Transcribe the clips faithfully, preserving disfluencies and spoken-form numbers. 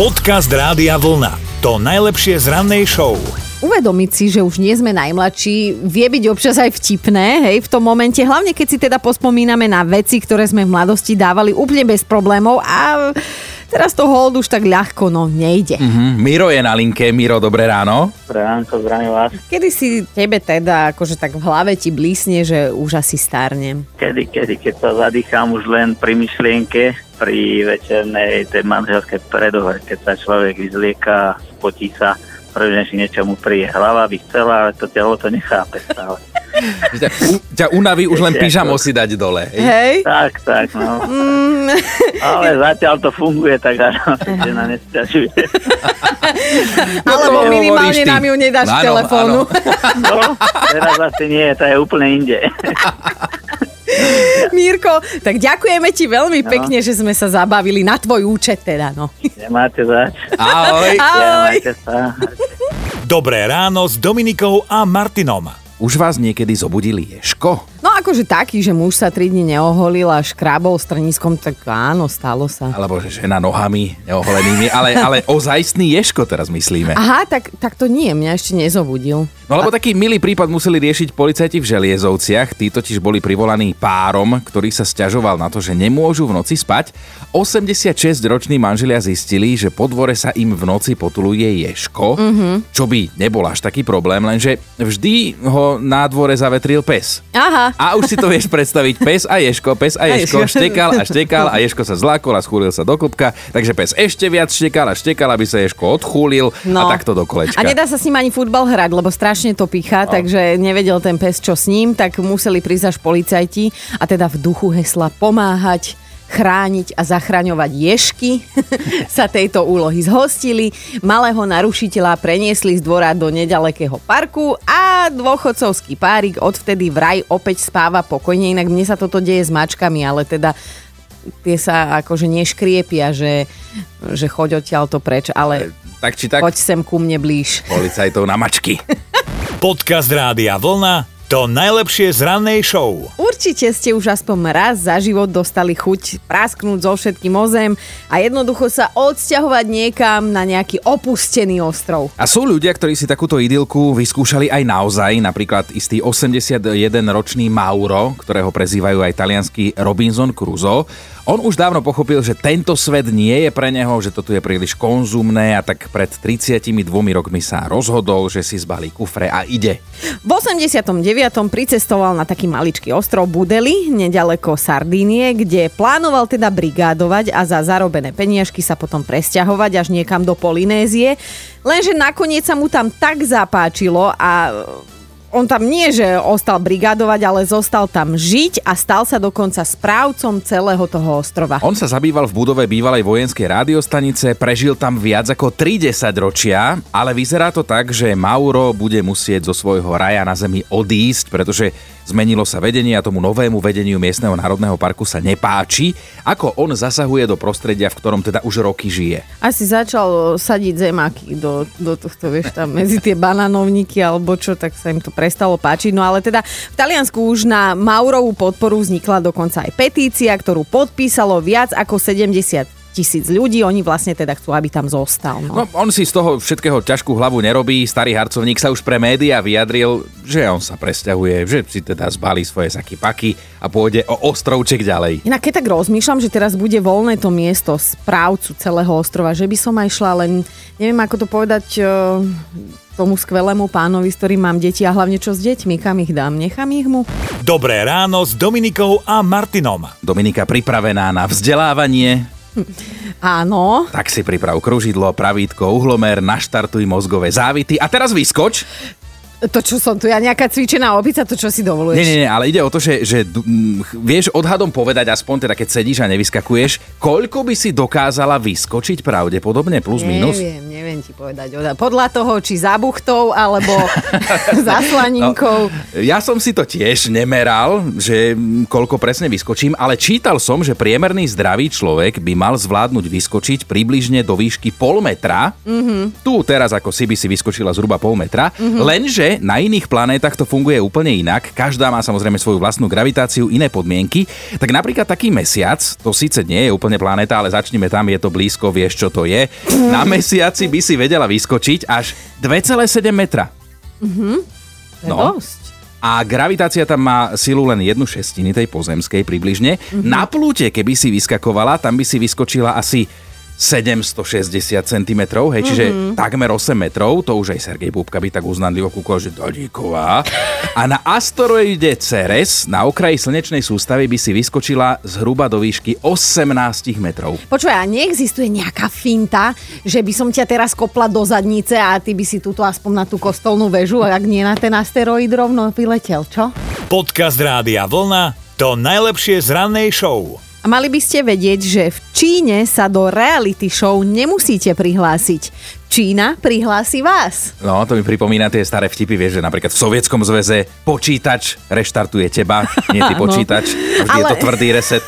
Podcast Rádia Vlna. To najlepšie z rannej show. Uvedomiť si, že už nie sme najmladší, vie byť občas aj vtipné, hej, v tom momente. Hlavne, keď si teda pospomíname na veci, ktoré sme v mladosti dávali úplne bez problémov a teraz to hold už tak ľahko, no, nejde. Mm-hmm. Miro je na linke. Miro, dobré ráno. Dobré ráno, zdravím vás. Kedy si tebe teda, akože tak v hlave ti blísne, že už asi starnem? Kedy, kedy, keď sa zadýcham už len pri myšlienke, pri večernej tej manželskej predohre, keď sa človek vyzlieka, spotí sa, prvne, že niečomu príje hlava, by chcela, ale to telo to nechápe stále. ťa, ťa unaví už len pyžamo si dať dole. Hej? Tak, tak, no. Mm. Ale zatiaľ to funguje, tak áno, že na nesťažuje. Alebo minimálne nám ju nedáš v telefónu. No, teraz asi nie, to je úplne inde. Mírko, tak ďakujeme ti veľmi no. pekne, že sme sa zabavili na tvoj účet teda, no. Nemáte zač. Ahoj. Ahoj. Sa. Dobré ráno s Dominikou a Martinom. Už vás niekedy zobudili ješko? No akože taký, že muž sa tri dni neoholil a škrábol strniskom, tak áno, stalo sa. Alebo že žena nohami neoholenými, ale, ale ozajstný ješko teraz myslíme. Aha, tak, tak to nie, mňa ešte nezobudil. No lebo taký milý prípad museli riešiť policajti v Želiezovciach. Tí totiž boli privolaní párom, ktorý sa sťažoval na to, že nemôžu v noci spať. osemdesiatšesťroční manželia zistili, že po dvore sa im v noci potuluje ješko, mm-hmm. čo by nebol až taký problém, lenže vždy ho na dvore zavetril pes. Aha. A už si to vieš predstaviť. Pes a ješko, pes a ješko. Štekal a štekal a ješko sa zlákol a schúlil sa do klubka. Takže pes ešte viac štekal a štekal, aby sa ješko odchúlil no. a takto do kolečka. A nedá sa s ním ani futbal hrať, lebo strašne to pícha, no. takže nevedel ten pes, čo s ním, tak museli prísť až policajti a teda v duchu hesla pomáhať, chrániť a zachraňovať ješky sa tejto úlohy zhostili. Malého narušiteľa preniesli z dvora do nedalekého parku a dôchodcovský párik odvtedy vraj opäť spáva pokojne. Inak mne sa toto deje s mačkami, ale teda tie sa akože neškriepia, že, že choď odtiaľ to preč, ale tak či tak, poď sem ku mne blíž. Policajtov na mačky. Podcast Rádia Vlna. To najlepšie z rannej show. Určite ste už aspoň raz za život dostali chuť prasknúť zo všetkým ozem a jednoducho sa odsťahovať niekam na nejaký opustený ostrov. A sú ľudia, ktorí si takúto idylku vyskúšali aj naozaj, napríklad istý osemdesiatjedenročný Mauro, ktorého prezývajú aj taliansky Robinson Crusoe. On už dávno pochopil, že tento svet nie je pre neho, že to tu je príliš konzumné a tak pred tridsiatimi dvomi rokmi sa rozhodol, že si zbalí kufre a ide. V osemdesiatom deviatom pricestoval na taký maličký ostrov Budeli, nedaleko Sardínie, kde plánoval teda brigádovať a za zarobené peniažky sa potom presťahovať až niekam do Polynézie. Lenže nakoniec sa mu tam tak zapáčilo a on tam nie, že ostal brigádovať, ale zostal tam žiť a stal sa dokonca správcom celého toho ostrova. On sa zabýval v budove bývalej vojenskej rádiostanice, prežil tam viac ako tri desaťročia, ale vyzerá to tak, že Mauro bude musieť zo svojho raja na zemi odísť, pretože zmenilo sa vedenie a tomu novému vedeniu miestneho národného parku sa nepáči, ako on zasahuje do prostredia, v ktorom teda už roky žije. Asi začal sadiť zemáky do, do tohto, vieš, tam medzi tie bananovníky alebo čo, tak sa im to prestalo páčiť. No ale teda v Taliansku už na Maurovú podporu vznikla dokonca aj petícia, ktorú podpísalo viac ako sedemdesiat tisíc ľudí, oni vlastne teda chcú, aby tam zostal. No. no, on si z toho všetkého ťažkú hlavu nerobí, starý harcovník sa už pre médiá vyjadril, že on sa presťahuje, že si teda zbalí svoje saky paky a pôjde o ostrovček ďalej. Inak keď tak rozmýšľam, že teraz bude voľné to miesto správcu celého ostrova, že by som aj šla, len neviem, ako to povedať tomu skvelému pánovi, s ktorým mám deti a hlavne čo s deťmi, kam ich dám, nechám ich mu. Dobré ráno s Dominikou a Martinom. Dominika pripravená na vzdelávanie. Hm. Áno. Tak si priprav kružidlo, pravítko, uhlomer, naštartuj mozgové závity a teraz vyskoč. To, čo som tu, ja nejaká cvičená opica, to, čo si dovoluješ. Nie, nie, nie, ale ide o to, že, že m, vieš odhadom povedať, aspoň teda, keď sedíš a nevyskakuješ, koľko by si dokázala vyskočiť pravdepodobne, plus, minus? Neviem, neviem, neviem ti povedať. Podľa toho, či za buchtou, alebo za slaninkou. No, ja som si to tiež nemeral, že koľko presne vyskočím, ale čítal som, že priemerný zdravý človek by mal zvládnuť vyskočiť približne do výšky pol metra. Mm-hmm. Tu teraz ako si by si vyskočila zhruba pol metra. Mm-hmm. Lenže na iných planétach to funguje úplne inak. Každá má samozrejme svoju vlastnú gravitáciu, iné podmienky. Tak napríklad taký mesiac, to síce nie je úplne planéta, ale začnime tam, je to blízko, vieš čo to je. Na mesiaci by si vedela vyskočiť až dva celé sedem metra. Mhm, to je no. dosť. A gravitácia tam má silu len jednu šestiny tej pozemskej približne. Mhm. Na Plúte, keby si vyskakovala, tam by si vyskočila asi sedemstošesťdesiat centimetrov, hej, čiže mm-hmm. takmer osem metrov, to už aj Sergej Bubka by tak uznanlivo kúkol, že Dadíková. A na asteroide Ceres, na okraji slnečnej sústavy, by si vyskočila zhruba do výšky osemnásť metrov. Počuj, a neexistuje nejaká finta, že by som ťa teraz kopla do zadnice a ty by si túto aspoň na tú kostolnú väžu, ak nie na ten asteroid rovno vyletel, čo? Podcast Rádia Vlna, to najlepšie z rannej show. A mali by ste vedieť, že v Číne sa do reality show nemusíte prihlásiť. Čína prihlási vás. No, to mi pripomína tie staré vtipy, vieš, že napríklad v Sovietskom zväze počítač reštartuje teba, nie ty počítač. Vždy ale... je to tvrdý reset.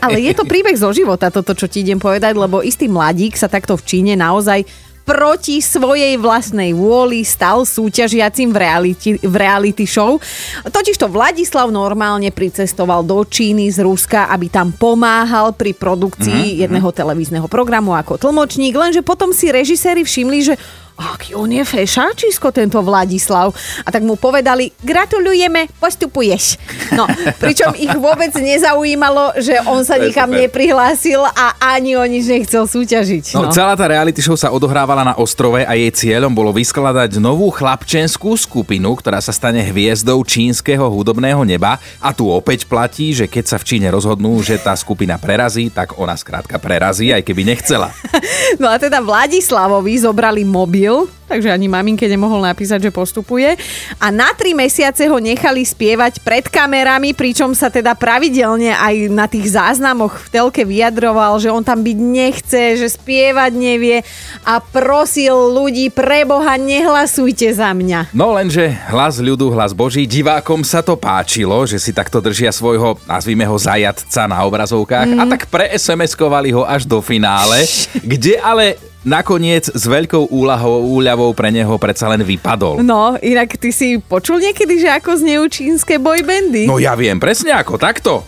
Ale je to príbeh zo života, toto, čo ti idem povedať, lebo istý mladík sa takto v Číne naozaj proti svojej vlastnej vôli stal súťažiacim v reality, v reality show. Totižto Vladislav normálne pricestoval do Číny z Ruska, aby tam pomáhal pri produkcii mm-hmm. jedného televízneho programu ako tlmočník, lenže potom si režiséri všimli, že aký on je fešáčisko tento Vladislav. A tak mu povedali, gratulujeme, postupuješ. No, pričom ich vôbec nezaujímalo, že on sa nikam neprihlásil a ani o nič nechcel súťažiť. No. No, celá tá reality show sa odohrávala na ostrove a jej cieľom bolo vyskladať novú chlapčenskú skupinu, ktorá sa stane hviezdou čínskeho hudobného neba. A tu opäť platí, že keď sa v Číne rozhodnú, že tá skupina prerazí, tak ona skrátka prerazí, aj keby nechcela. No a teda Vladislavovi zobrali mobil, takže ani maminke nemohol napísať, že postupuje. A na tri mesiace ho nechali spievať pred kamerami, pričom sa teda pravidelne aj na tých záznamoch v telke vyjadroval, že on tam byť nechce, že spievať nevie a prosil ľudí, preboha, nehlasujte za mňa. No lenže hlas ľudu, hlas Boží, divákom sa to páčilo, že si takto držia svojho, nazvime ho, zajatca na obrazovkách mm. a tak pre-es em eskovali ho až do finále, kde ale... nakoniec s veľkou úľavou, úľavou pre neho predsa len vypadol. No, inak ty si počul niekedy, že ako znejú čínske boybandy? No ja viem presne ako, takto.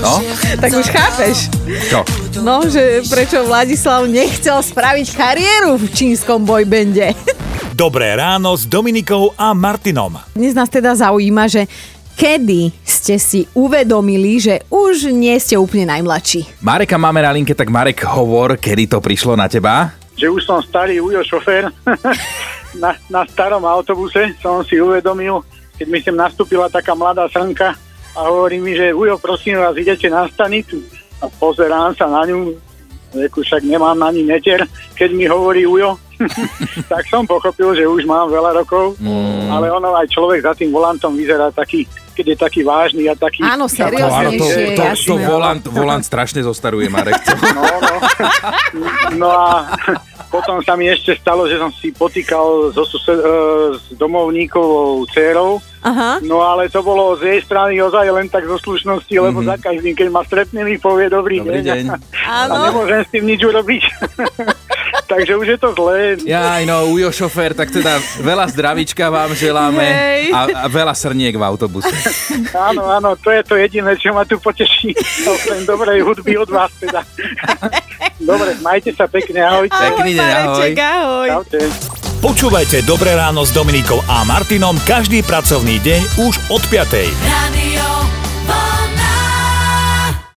No? Tak už chápeš. Čo? No, že prečo Vladislav nechcel spraviť kariéru v čínskom boybande. Dobré ráno s Dominikou a Martinom. Dnes nás teda zaujíma, že kedy ste si uvedomili, že už nie ste úplne najmladší? Mareka máme na linke, tak Marek, hovor, kedy to prišlo na teba? Že už som starý ujo šofér. na, na starom autobuse som si uvedomil, keď mi sem nastúpila taká mladá srnka a hovorí mi, že ujo, prosím vás, idete na stanicu. A pozerám sa na ňu, reku, však nemám ani netier, keď mi hovorí ujo. Tak som pochopil, že už mám veľa rokov, mm. ale ono aj človek za tým volantom vyzerá taký, keď je taký vážny a taký... Áno, serióznejšie, jasné. To volant, volant strašne zostaruje, Marek. No, no. No a potom sa mi ešte stalo, že som si potýkal so, so, s domovníkovou dcérou. Aha. No ale to bolo z jej strany ozaj len tak zo slušnosti, lebo mm-hmm. za každým, keď ma stretne, mi povie dobrý, dobrý deň. deň. A nemôžem s tým nič urobiť. Takže už je to zlé. Ja, no, ujo šofér, tak teda veľa zdravíčka vám želáme a, a veľa srniek v autobuse. Áno, áno, to je to jediné, čo ma tu poteší. Okrem dobrej hudby od vás teda. Dobre, majte sa pekne, ahojte. Pekný deň, ahoj. Ahoj. Počúvajte Dobré ráno s Dominikou a Martinom každý pracovný deň už od piatej.